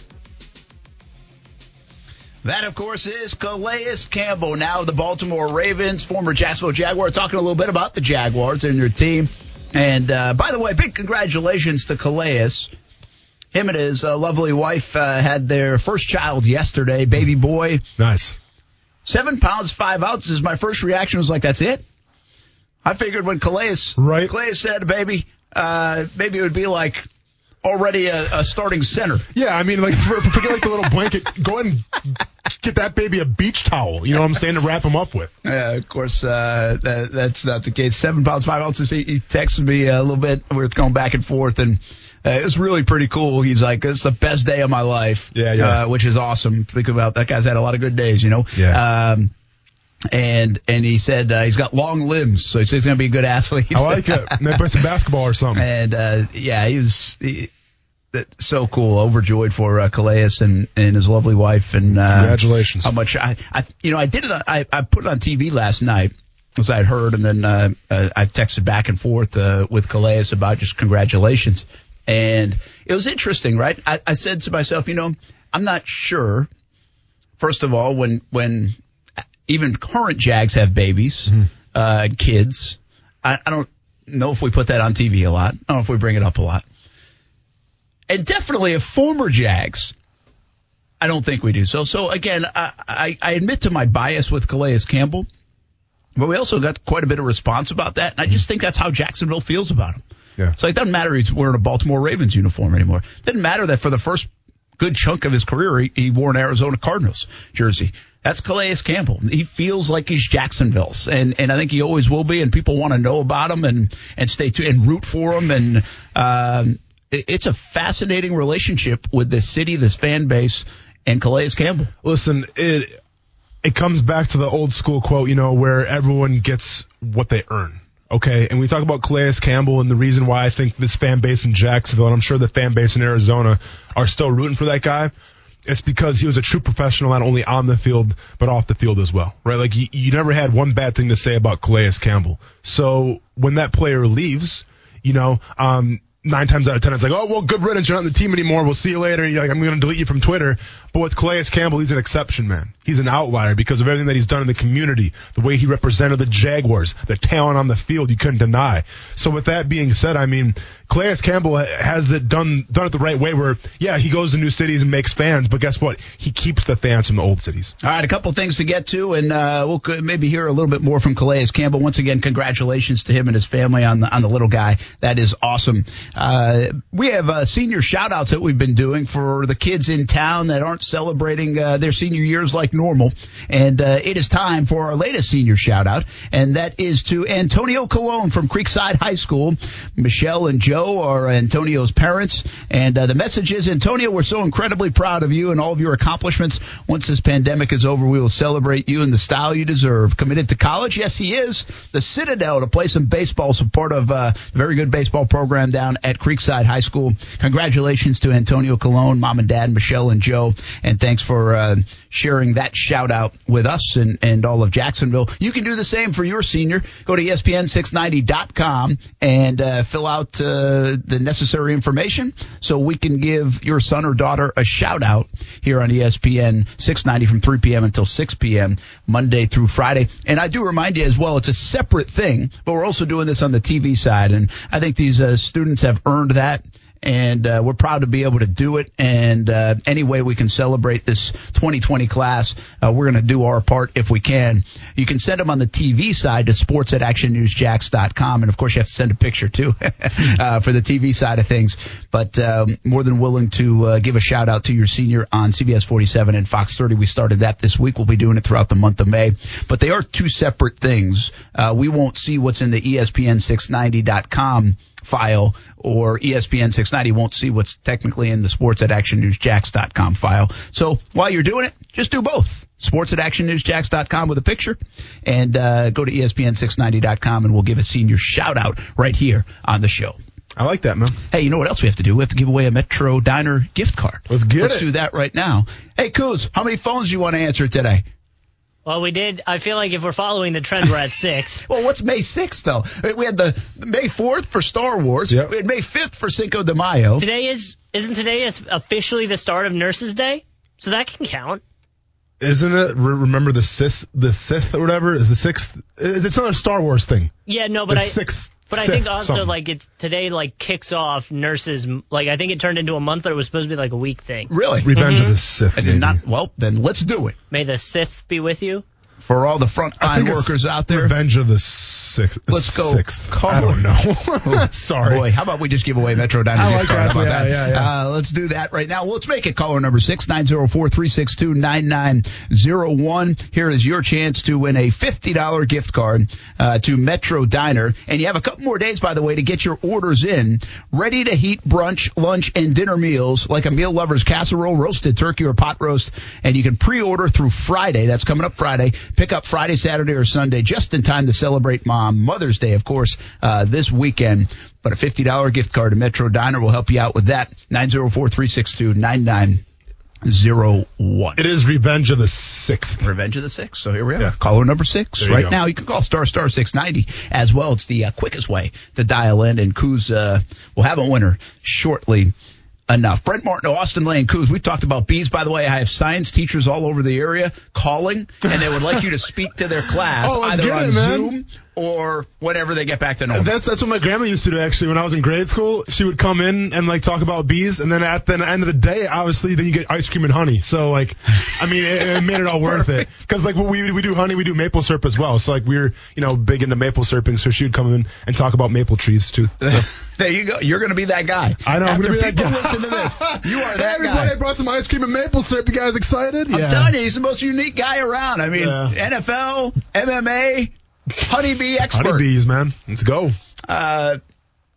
That, of course, is Calais Campbell, now the Baltimore Ravens, former Jacksonville Jaguar, talking a little bit about the Jaguars and their team. And, uh, by the way, big congratulations to Calais. Him and his uh, lovely wife uh, had their first child yesterday, baby boy. Nice. Seven pounds, five ounces. My first reaction was like, that's it? I figured when Calais, right. Calais said, baby, uh, maybe it would be like already a, a starting center. Yeah, I mean, like, forget like the little blanket. Go ahead and get that baby a beach towel, you know what I'm saying, to wrap him up with. Yeah, of course, uh, that, that's not the case. Seven pounds, five ounces. He, he texted me a little bit. We were going back and forth, and uh, it was really pretty cool. He's like, this is the best day of my life, yeah, yeah. Uh, which is awesome. Think about that guy's had a lot of good days, you know? Yeah. Um, And and he said uh, he's got long limbs, so he said he's going to be a good athlete. I like it. Maybe play some basketball or something. And, uh, yeah, he was he, so cool, overjoyed for uh, Calais and, and his lovely wife. And uh, congratulations. How much I, I – you know, I did it – I put it on T V last night, as I had heard, and then uh, uh, I texted back and forth uh, with Calais about just congratulations. And it was interesting, right? I, I said to myself, you know, I'm not sure, first of all, when when – even current Jags have babies, mm-hmm. uh, kids. I, I don't know if we put that on T V a lot. I don't know if we bring it up a lot. And definitely a former Jags, I don't think we do. So, so again, I, I, I admit to my bias with Calais Campbell, but we also got quite a bit of response about that. And I just think that's how Jacksonville feels about him. Yeah. It's like, it doesn't matter he's wearing a Baltimore Ravens uniform anymore. It doesn't matter that for the first good chunk of his career, he, he wore an Arizona Cardinals jersey. That's Calais Campbell. He feels like he's Jacksonville's, and, and I think he always will be, and people want to know about him and, and stay tuned and root for him. And um, it, it's a fascinating relationship with this city, this fan base, and Calais Campbell. Listen, it it comes back to the old school quote, you know, where everyone gets what they earn. Okay, and we talk about Calais Campbell and the reason why I think this fan base in Jacksonville, and I'm sure the fan base in Arizona, are still rooting for that guy. It's because he was a true professional, not only on the field, but off the field as well, right? Like, you, you never had one bad thing to say about Calais Campbell. So when that player leaves, you know, um, nine times out of ten, it's like, oh, well, good riddance, you're not on the team anymore, we'll see you later, you're like, I'm going to delete you from Twitter. But with Calais Campbell, he's an exception, man. He's an outlier because of everything that he's done in the community, the way he represented the Jaguars, the talent on the field you couldn't deny. So with that being said, I mean, Calais Campbell has it done done it the right way where, yeah, he goes to new cities and makes fans, but guess what? He keeps the fans from the old cities. All right, a couple things to get to, and uh, we'll maybe hear a little bit more from Calais Campbell. Once again, congratulations to him and his family on the, on the little guy. That is awesome. Uh, we have uh, senior shout-outs that we've been doing for the kids in town that aren't celebrating uh, their senior years like normal. And uh, it is time for our latest senior shout-out, and that is to Antonio Colon from Creekside High School. Michelle and Joe are Antonio's parents, and uh, the message is, Antonio, we're so incredibly proud of you and all of your accomplishments. Once this pandemic is over, we will celebrate you in the style you deserve. Committed to college? Yes, he is. The Citadel to play some baseball, support of uh, a very good baseball program down at Creekside High School. Congratulations to Antonio Colon, Mom and Dad, Michelle and Joe, and thanks for uh, sharing that shout-out with us and, and all of Jacksonville. You can do the same for your senior. Go to E S P N six ninety dot com and uh, fill out uh, the necessary information so we can give your son or daughter a shout-out here on E S P N six ninety from three p.m. until six p.m. Monday through Friday. And I do remind you as well, it's a separate thing, but we're also doing this on the T V side, and I think these uh, students have earned that. And uh, we're proud to be able to do it. And uh, any way we can celebrate this twenty twenty class, uh, we're going to do our part if we can. You can send them on the T V side to sports at action news jacks dot com. And, of course, you have to send a picture, too, uh, for the T V side of things. But um, more than willing to uh, give a shout-out to your senior on C B S forty-seven and Fox thirty. We started that this week. We'll be doing it throughout the month of May. But they are two separate things. Uh, we won't see what's in the E S P N six ninety dot com file, or E S P N six ninety won't see what's technically in the sports at action news jacks dot com file. So while you're doing it, just do both. Sports at action news jacks dot com with a picture, and uh, go to E S P N six ninety dot com, and we'll give a senior shout-out right here on the show. I like that, man. Hey, you know what else we have to do? We have to give away a Metro Diner gift card. Let's get Let's it. Let's do that right now. Hey, Kuz, how many phones do you want to answer today? Well, we did. I feel like if we're following the trend, we're at six. Well, what's May sixth, though? We had the May fourth for Star Wars. Yep. We had May fifth for Cinco de Mayo. Today is, isn't today is officially the start of Nurses Day? So that can count. Isn't it? Remember the Sith, the Sith or whatever? Is the sixth? It's not a Star Wars thing. Yeah, no, but the I... sixth. But I think also, something. like, it's, today, like, kicks off nurses. Like, I think it turned into a month, but it was supposed to be, like, a week thing. Really? Revenge mm-hmm. of the Sith. I did not. Well, then let's do it. May the Sith be with you. For all the frontline workers out there. Revenge of the Sixth. Let's go. Sixth. Call I don't know. Sorry. Boy, how about we just give away Metro Diner? I like that. How about yeah, that? Yeah, yeah. Uh, let's do that right now. Well, let's make it caller number six, nine zero four, three six two, nine nine zero one. Here is your chance to win a fifty dollars gift card uh, to Metro Diner. And you have a couple more days, by the way, to get your orders in. Ready to heat brunch, lunch, and dinner meals, like a meal lover's casserole, roasted turkey, or pot roast. And you can pre-order through Friday. That's coming up Friday. Pick up Friday, Saturday, or Sunday just in time to celebrate Mom, Mother's Day, of course, uh, this weekend. But a fifty dollars gift card to Metro Diner will help you out with that. nine zero four, three six two, nine nine zero one. It is Revenge of the Sixth. Revenge of the Sixth. So here we are. Yeah. Caller number six there right you now. You can call star star six ninety as well. It's the uh, quickest way to dial in, and Kuz uh, will have a winner shortly. Enough. Brent Martin, Austin Lane, Coos. We've talked about bees. By the way, I have science teachers all over the area calling, and they would like you to speak to their class oh, either on it, Zoom or whenever they get back to normal. That's that's what my grandma used to do, actually. When I was in grade school, she would come in and, like, talk about bees, and then at the end of the day, obviously, then you get ice cream and honey. So, like, I mean, it, it made it all worth it. Because, like, we we do honey, we do maple syrup as well. So, like, we we're, you know, big into maple syruping, so she would come in and talk about maple trees, too. So. There you go. You're going to be that guy. I know. After I'm going to be that guy. Listen to this. You are that hey, everybody, guy. Everybody brought some ice cream and maple syrup. You guys excited? Yeah. I'm telling you, he's the most unique guy around. I mean, yeah. N F L, M M A, honeybee expert. Honeybees, man. Let's go. Uh,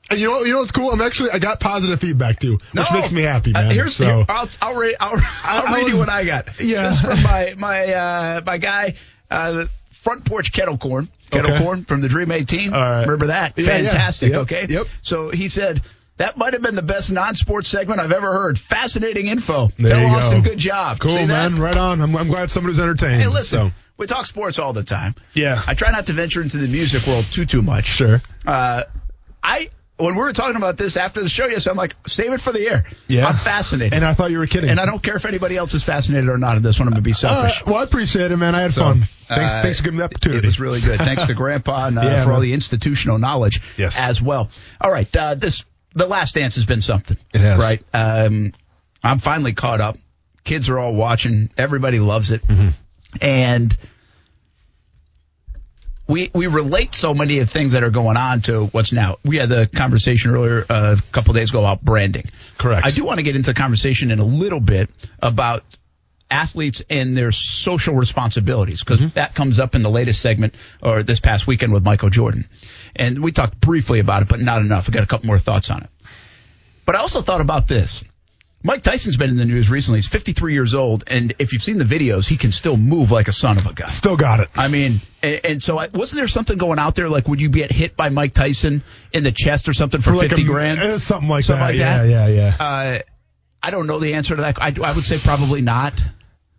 and you know, you know what's cool? I'm actually I got positive feedback too, which no, makes me happy, man. Uh, here's so. here, I'll I'll read I'll, I'll read was, you what I got. Yeah. This is from my my uh, my guy. Uh, Front Porch Kettle Corn. Kettle okay. Corn from the Dream eighteen. All right. Remember that? Yeah, fantastic, yeah. Yep. Okay? Yep. So he said, that might have been the best non-sports segment I've ever heard. Fascinating info. There Tell you Austin, go. Good job. Cool, See man. That? Right on. I'm, I'm glad somebody's entertained. Hey, listen, so. we talk sports all the time. Yeah. I try not to venture into the music world too, too much. Sure. Uh, I... When we were talking about this after the show yesterday, I'm like, save it for the air. Yeah. I'm fascinated. And I thought you were kidding. And I don't care if anybody else is fascinated or not in this one. I'm going to be selfish. Uh, well, I appreciate it, man. I had so, fun. Thanks, uh, thanks for giving me the opportunity. It, it was really good. Thanks to Grandpa and, uh, yeah, for man. all the institutional knowledge yes. as well. All right. Uh, this The Last Dance has been something. It has. Right? Um, I'm finally caught up. Kids are all watching. Everybody loves it. Mm-hmm. And We we relate so many of the things that are going on to what's now. We had the conversation earlier uh, a couple of days ago about branding. Correct. I do want to get into a conversation in a little bit about athletes and their social responsibilities, because mm-hmm. that comes up in the latest segment or this past weekend with Michael Jordan. And we talked briefly about it, but not enough. I got a couple more thoughts on it. But I also thought about this. Mike Tyson's been in the news recently. He's fifty-three years old, and if you've seen the videos, he can still move like a son of a gun. Still got it. I mean, and, and so I, wasn't there something going out there, like would you get hit by Mike Tyson in the chest or something for, for like fifty a, grand? Something like something that. Like yeah, that? yeah, yeah, yeah. Uh, I don't know the answer to that. I, I would say probably not.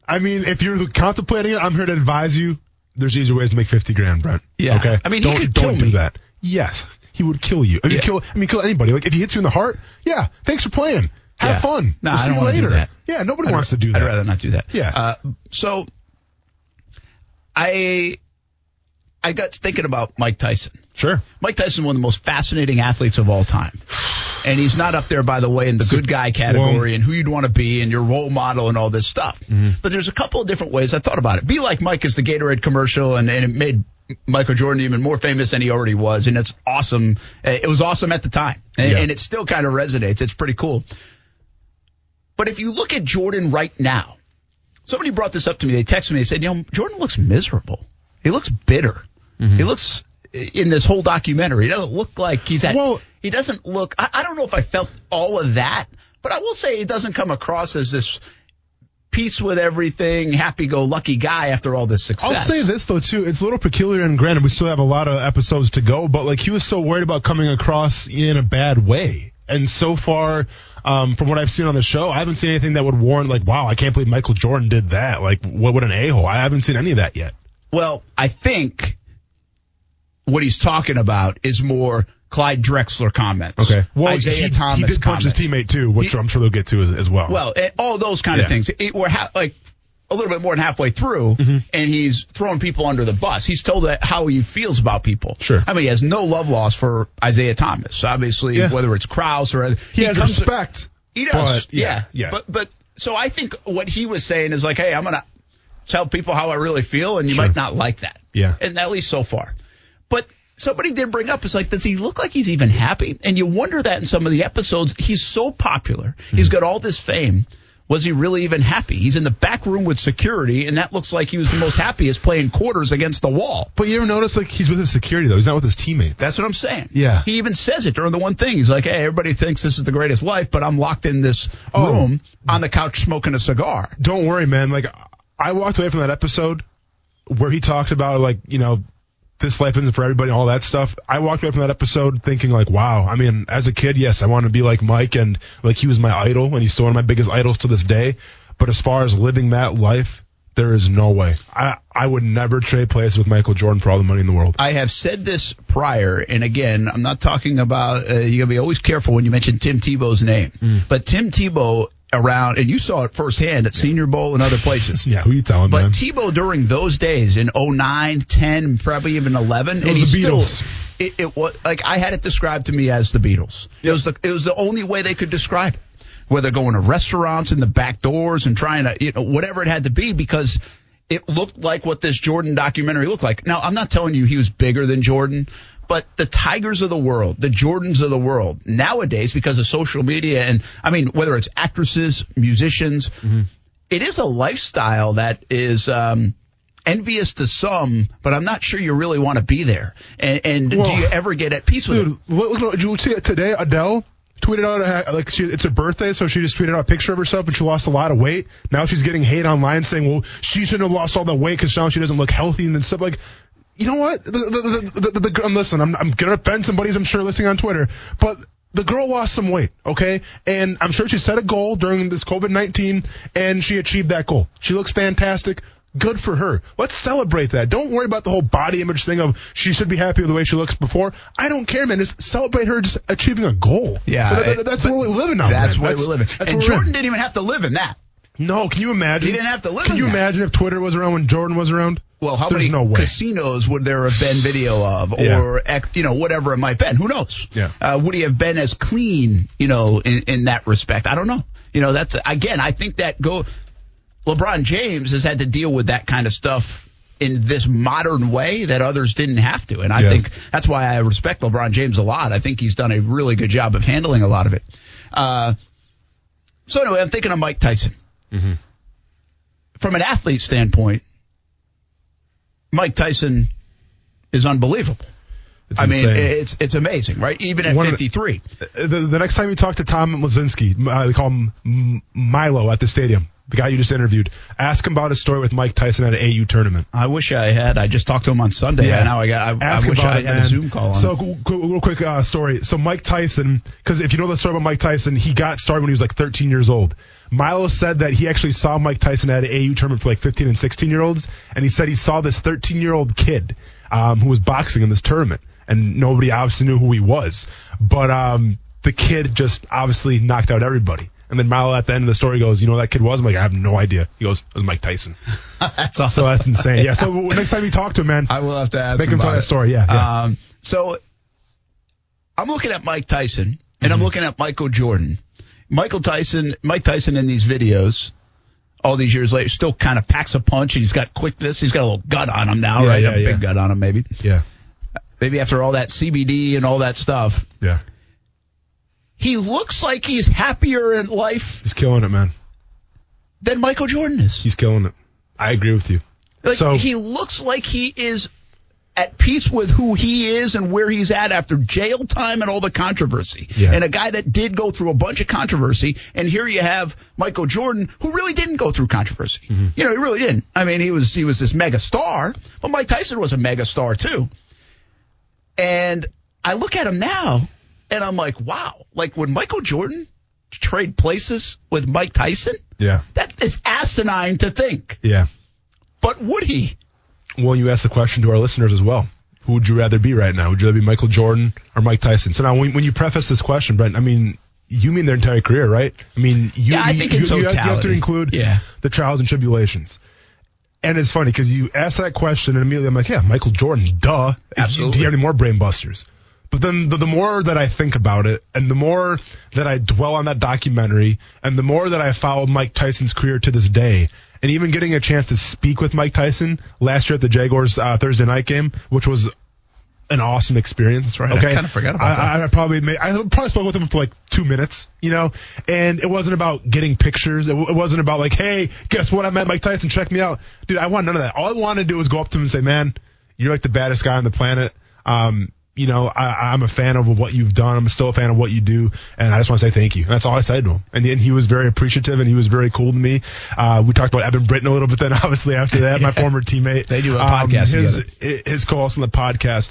I mean, if you're contemplating it, I'm here to advise you. There's easier ways to make fifty grand, Brent. Yeah. Okay. I mean, don't, he could don't kill do me. that. Yes, he would kill you. I mean, yeah. kill. I mean, kill anybody. Like if he hits you in the heart. Yeah. Thanks for playing. Have yeah. fun. No, we'll I don't want to do that. Yeah, nobody I'd wants ra- to do that. I'd rather not do that. Yeah. Uh, so I I got thinking about Mike Tyson. Sure. Mike Tyson, one of the most fascinating athletes of all time. And he's not up there, by the way, in the good guy category well, and who you'd want to be and your role model and all this stuff. Mm-hmm. But there's a couple of different ways I thought about it. Be Like Mike is the Gatorade commercial, and, and it made Michael Jordan even more famous than he already was. And it's awesome. It was awesome at the time. And, yeah. and it still kind of resonates. It's pretty cool. But if you look at Jordan right now, somebody brought this up to me. They texted me. They said, you know, Jordan looks miserable. He looks bitter. Mm-hmm. He looks in this whole documentary. He doesn't look like he's at well, – he doesn't look I, – I don't know if I felt all of that, but I will say it doesn't come across as this peace with everything, happy-go-lucky guy after all this success. I'll say this, though, too. It's a little peculiar, and granted, we still have a lot of episodes to go, but, like, he was so worried about coming across in a bad way. And so far – Um, from what I've seen on the show, I haven't seen anything that would warrant, like, wow, I can't believe Michael Jordan did that. Like, what, what an a-hole. I haven't seen any of that yet. Well, I think what he's talking about is more Clyde Drexler comments. Okay. Well, Isaiah he, Thomas he did punch comments. His teammate, too, which he, I'm sure they'll get to as, as well. Well, and all those kind yeah. of things. It, we're ha- like a little bit more than halfway through, mm-hmm. and he's throwing people under the bus. He's told that how he feels about people. Sure. I mean, he has no love lost for Isaiah Thomas, obviously, yeah. whether it's Krause or – He has comes, respect. He does, but, yeah. yeah. But, but so I think what he was saying is like, hey, I'm going to tell people how I really feel, and you sure. might not like that. Yeah. And at least so far. But somebody did bring up, it's like, does he look like he's even happy? And you wonder that in some of the episodes. He's so popular. Mm-hmm. He's got all this fame. Was he really even happy? He's in the back room with security, and that looks like he was the most happiest playing quarters against the wall. But you ever notice, like, he's with his security, though. He's not with his teammates. That's what I'm saying. Yeah. He even says it during the one thing. He's like, hey, everybody thinks this is the greatest life, but I'm locked in this oh. room on the couch smoking a cigar. Don't worry, man. Like, I walked away from that episode where he talks about, like, you know, this life isn't for everybody, all that stuff. I walked away from that episode thinking, like, wow. I mean, as a kid, yes, I wanted to be like Mike, and, like, he was my idol, and he's still one of my biggest idols to this day. But as far as living that life, there is no way. I, I would never trade places with Michael Jordan for all the money in the world. I have said this prior, and, again, I'm not talking about uh, – you got to be always careful when you mention Tim Tebow's name. Mm. But Tim Tebow around – and you saw it firsthand at yeah. Senior Bowl and other places. yeah, who you telling, but man? But Tebow during those days in oh nine, ten, probably even eleven. It was and he's the Beatles. Still, it, it was, like, I had it described to me as the Beatles. Yeah. It was the, it was the only way they could describe it. Whether going to restaurants and the back doors and trying to, you know, whatever it had to be, because it looked like what this Jordan documentary looked like. Now, I'm not telling you he was bigger than Jordan, but the Tigers of the world, the Jordans of the world, nowadays because of social media and, I mean, whether it's actresses, musicians, mm-hmm. it is a lifestyle that is um, envious to some, but I'm not sure you really want to be there. And, and do you ever get at peace with dude, it? Look, did you see it today, Adele? Tweeted out, like, she, it's her birthday, so she just tweeted out a picture of herself, and she lost a lot of weight. Now she's getting hate online saying, well, she shouldn't have lost all that weight because now she doesn't look healthy and stuff. Like, you know what? The, the, the, the, the, the, listen, I'm, I'm going to offend somebody, I'm sure, listening on Twitter, but the girl lost some weight, okay? And I'm sure she set a goal during this covid nineteen, and she achieved that goal. She looks fantastic. Good for her. Let's celebrate that. Don't worry about the whole body image thing of she should be happy with the way she looks before. I don't care, man. Just celebrate her just achieving a goal. Yeah. That, that, that's it, what we're living on. That's what we're living. That's and Jordan didn't even have to live in that. No, can you imagine? He didn't have to live can in that. Can you imagine if Twitter was around when Jordan was around? Well, how There's many no casinos would there have been video of or, yeah. you know, whatever it might have been? Who knows? Yeah. Uh, would he have been as clean, you know, in, in that respect? I don't know. You know, that's, again, I think that go. LeBron James has had to deal with that kind of stuff in this modern way that others didn't have to. And I yeah. think that's why I respect LeBron James a lot. I think he's done a really good job of handling a lot of it. Uh, so anyway, I'm thinking of Mike Tyson. Mm-hmm. from an athlete standpoint, Mike Tyson is unbelievable. It's I mean, insane. it's it's amazing, right? Even at fifty-three. The, the, the next time you talk to Tom Lazinski, uh, they call him Milo at the stadium, the guy you just interviewed, ask him about his story with Mike Tyson at an A U tournament. I wish I had. I just talked to him on Sunday. Yeah. And now I got. I, ask I wish about I had it, a Zoom call on so, him. So, real quick uh, story. So, Mike Tyson, because if you know the story about Mike Tyson, he got started when he was like thirteen years old. Milo said that he actually saw Mike Tyson at an A U tournament for like fifteen and sixteen-year-olds, and he said he saw this thirteen-year-old kid um, who was boxing in this tournament, and nobody obviously knew who he was. But um, the kid just obviously knocked out everybody. And then Milo at the end of the story goes, you know who that kid was? I'm like, I have no idea. He goes, it was Mike Tyson. That's awesome. So that's insane. Yeah, so next time you talk to him, man, I will have to ask make him, him tell that story. Yeah, yeah. Um, so I'm looking at Mike Tyson, and mm-hmm. I'm looking at Michael Jordan. Michael Tyson, Mike Tyson in these videos, all these years later, still kind of packs a punch. He's got quickness. He's got a little gut on him now, yeah, right? Yeah, a yeah. big gut on him, maybe. Yeah. Maybe after all that C B D and all that stuff. Yeah. He looks like he's happier in life. He's killing it, man. Than Michael Jordan is. He's killing it. I agree with you. Like, so he looks like he is at peace with who he is and where he's at after jail time and all the controversy. Yeah. And a guy that did go through a bunch of controversy, and here you have Michael Jordan, who really didn't go through controversy. Mm-hmm. You know, he really didn't. I mean, he was he was this mega star, but Mike Tyson was a mega star too. And I look at him now, and I'm like, wow. Like, would Michael Jordan trade places with Mike Tyson? Yeah. That is asinine to think. Yeah. But would he? Well, you asked the question to our listeners as well. Who would you rather be right now? Would you rather be Michael Jordan or Mike Tyson? So now, when, when you preface this question, Brent, I mean, you mean their entire career, right? I mean, you, yeah, I think you, in totality. you, have, you have to include yeah. the trials and tribulations. And it's funny because you asked that question, and immediately I'm like, yeah, Michael Jordan, duh. Absolutely. Do you have any more brain busters? But then the, the more that I think about it, and the more that I dwell on that documentary, and the more that I followed Mike Tyson's career to this day, and even getting a chance to speak with Mike Tyson last year at the Jaguars uh, Thursday night game, which was an awesome experience. Right. Okay? I kind of forgot about I, that. I, I, probably made, I probably spoke with him for like two minutes, you know, and it wasn't about getting pictures. It, w- it wasn't about like, hey, guess what? I met Mike Tyson. Check me out. Dude, I want none of that. All I wanted to do was go up to him and say, man, you're like the baddest guy on the planet. Um, you know, I, I'm a fan of what you've done. I'm still a fan of what you do, and I just want to say thank you. And that's all I said to him. And, and he was very appreciative, and he was very cool to me. Uh, we talked about Evan Britton a little bit then, obviously, after that, yeah. my former teammate. They do a um, podcast his, his co-host on the podcast.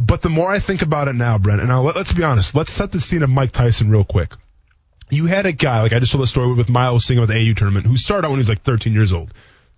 But the more I think about it now, Brent, and I'll, let's be honest. Let's set the scene of Mike Tyson real quick. You had a guy, like I just told the story with Miles Singham at the A U tournament, who started out when he was like thirteen years old.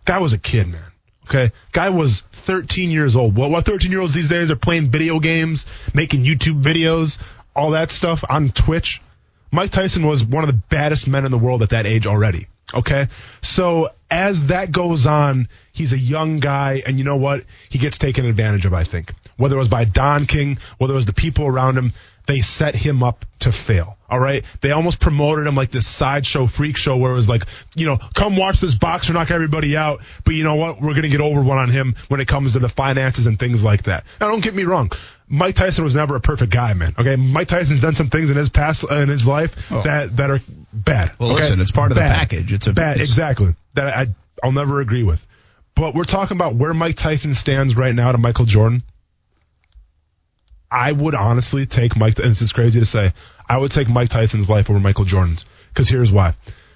Guy was a kid, man. Okay, guy was thirteen years old. Well, what thirteen-year-olds these days are playing video games, making YouTube videos, all that stuff on Twitch. Mike Tyson was one of the baddest men in the world at that age already. Okay, so as that goes on, he's a young guy, and you know what? He gets taken advantage of, I think. Whether it was by Don King, whether it was the people around him, they set him up to fail, all right? They almost promoted him like this sideshow freak show where it was like, you know, come watch this boxer knock everybody out, but you know what? We're going to get over one on him when it comes to the finances and things like that. Now, don't get me wrong. Mike Tyson was never a perfect guy, man, okay? Mike Tyson's done some things in his past, uh, in his life oh. that, that are bad. Well, okay? listen, it's part of bad. the package. It's a bad, it's- exactly, that I, I'll never agree with. But we're talking about where Mike Tyson stands right now to Michael Jordan. I would honestly take Mike, and this is crazy to say, I would take Mike Tyson's life over Michael Jordan's, because here's why.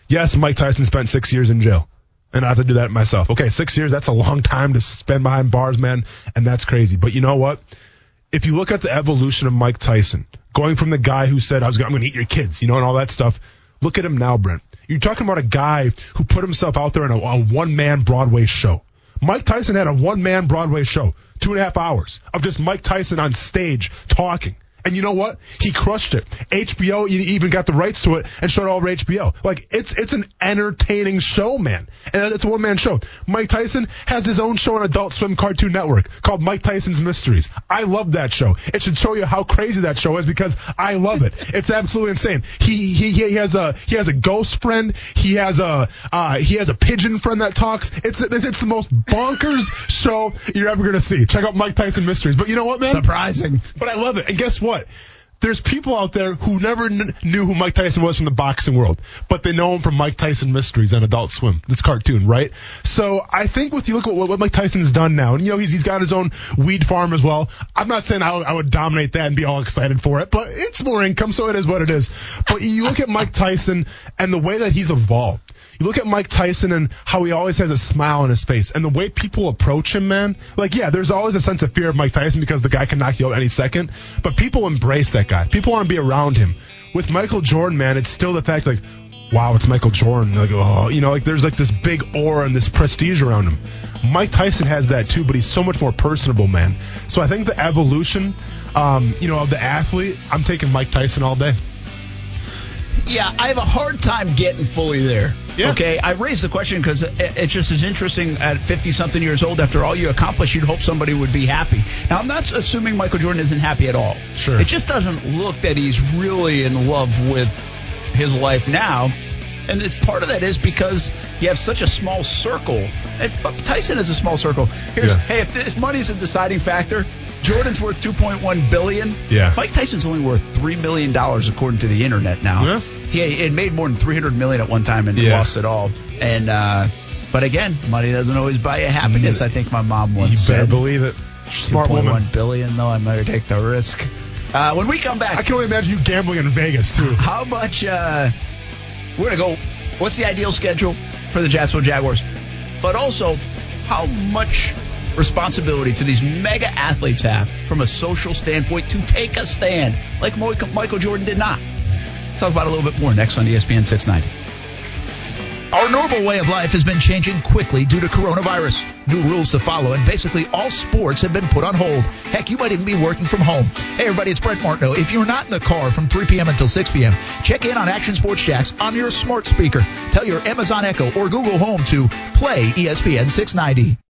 Yes, Mike Tyson spent six years in jail, and I have to do that myself. Okay, six years, that's a long time to spend behind bars, man, and that's crazy. But you know what? If you look at the evolution of Mike Tyson, going from the guy who said, I was, I'm going to eat your kids, you know, and all that stuff, look at him now, Brent. You're talking about a guy who put himself out there in a, a one-man Broadway show. Mike Tyson had a one-man Broadway show. Two and a half hours of just Mike Tyson on stage talking. And you know what? He crushed it. H B O even got the rights to it and showed it all over H B O. Like, it's it's an entertaining show, man. And it's a one-man show. Mike Tyson has his own show on Adult Swim Cartoon Network called Mike Tyson's Mysteries. I love that show. It should show you how crazy that show is because I love it. It's absolutely insane. He he he has a he has a ghost friend. He has a uh, he has a pigeon friend that talks. It's it's the most bonkers show you're ever gonna see. Check out Mike Tyson Mysteries. But you know what, man? Surprising. But I love it. And guess what? What? There's people out there who never kn- knew who Mike Tyson was from the boxing world, but they know him from Mike Tyson Mysteries on Adult Swim. This cartoon, right? So I think if you look at what, what Mike Tyson's done now, and you know he's he's got his own weed farm as well. I'm not saying I would, I would dominate that and be all excited for it, but it's more income, so it is what it is. But you look at Mike Tyson and the way that he's evolved. You look at Mike Tyson and how he always has a smile on his face, and the way people approach him, man. Like, yeah, there's always a sense of fear of Mike Tyson because the guy can knock you out any second, but people embrace that guy. People want to be around him. With Michael Jordan, man, it's still the fact, like, wow, it's Michael Jordan. Like, oh, you know, like there's like this big aura and this prestige around him. Mike Tyson has that too, but he's so much more personable, man. So I think the evolution, um, you know, of the athlete, I'm taking Mike Tyson all day. Yeah, I have a hard time getting fully there. Yeah. Okay, I raised the question because it, it just is interesting. At fifty-something years old, after all you accomplished, you'd hope somebody would be happy. Now, I'm not assuming Michael Jordan isn't happy at all. Sure. It just doesn't look that he's really in love with his life now. And it's part of that is because you have such a small circle. And Tyson is a small circle. Here's, yeah. Hey, if this money's a deciding factor, Jordan's worth two point one billion dollars. Yeah. Mike Tyson's only worth three million dollars according to the internet now. Yeah. He had made more than three hundred million dollars at one time and yeah. lost it all. And uh, but again, money doesn't always buy you happiness. I think my mom once you said. You better believe it. Smart woman. two point one billion dollars though, I might take the risk. Uh, when we come back. I can only imagine you gambling in Vegas too. How much uh, we're going to go. What's the ideal schedule for the Jacksonville Jaguars? But also, how much responsibility do these mega athletes have from a social standpoint to take a stand like Michael Jordan did not? Talk about it a little bit more next on E S P N six ninety. Our normal way of life has been changing quickly due to coronavirus. New rules to follow, and basically all sports have been put on hold. Heck, you might even be working from home. Hey, everybody, it's Brett Martineau. If you're not in the car from three p.m. until six p.m., check in on Action Sports Jacks on your smart speaker. Tell your Amazon Echo or Google Home to play E S P N six ninety.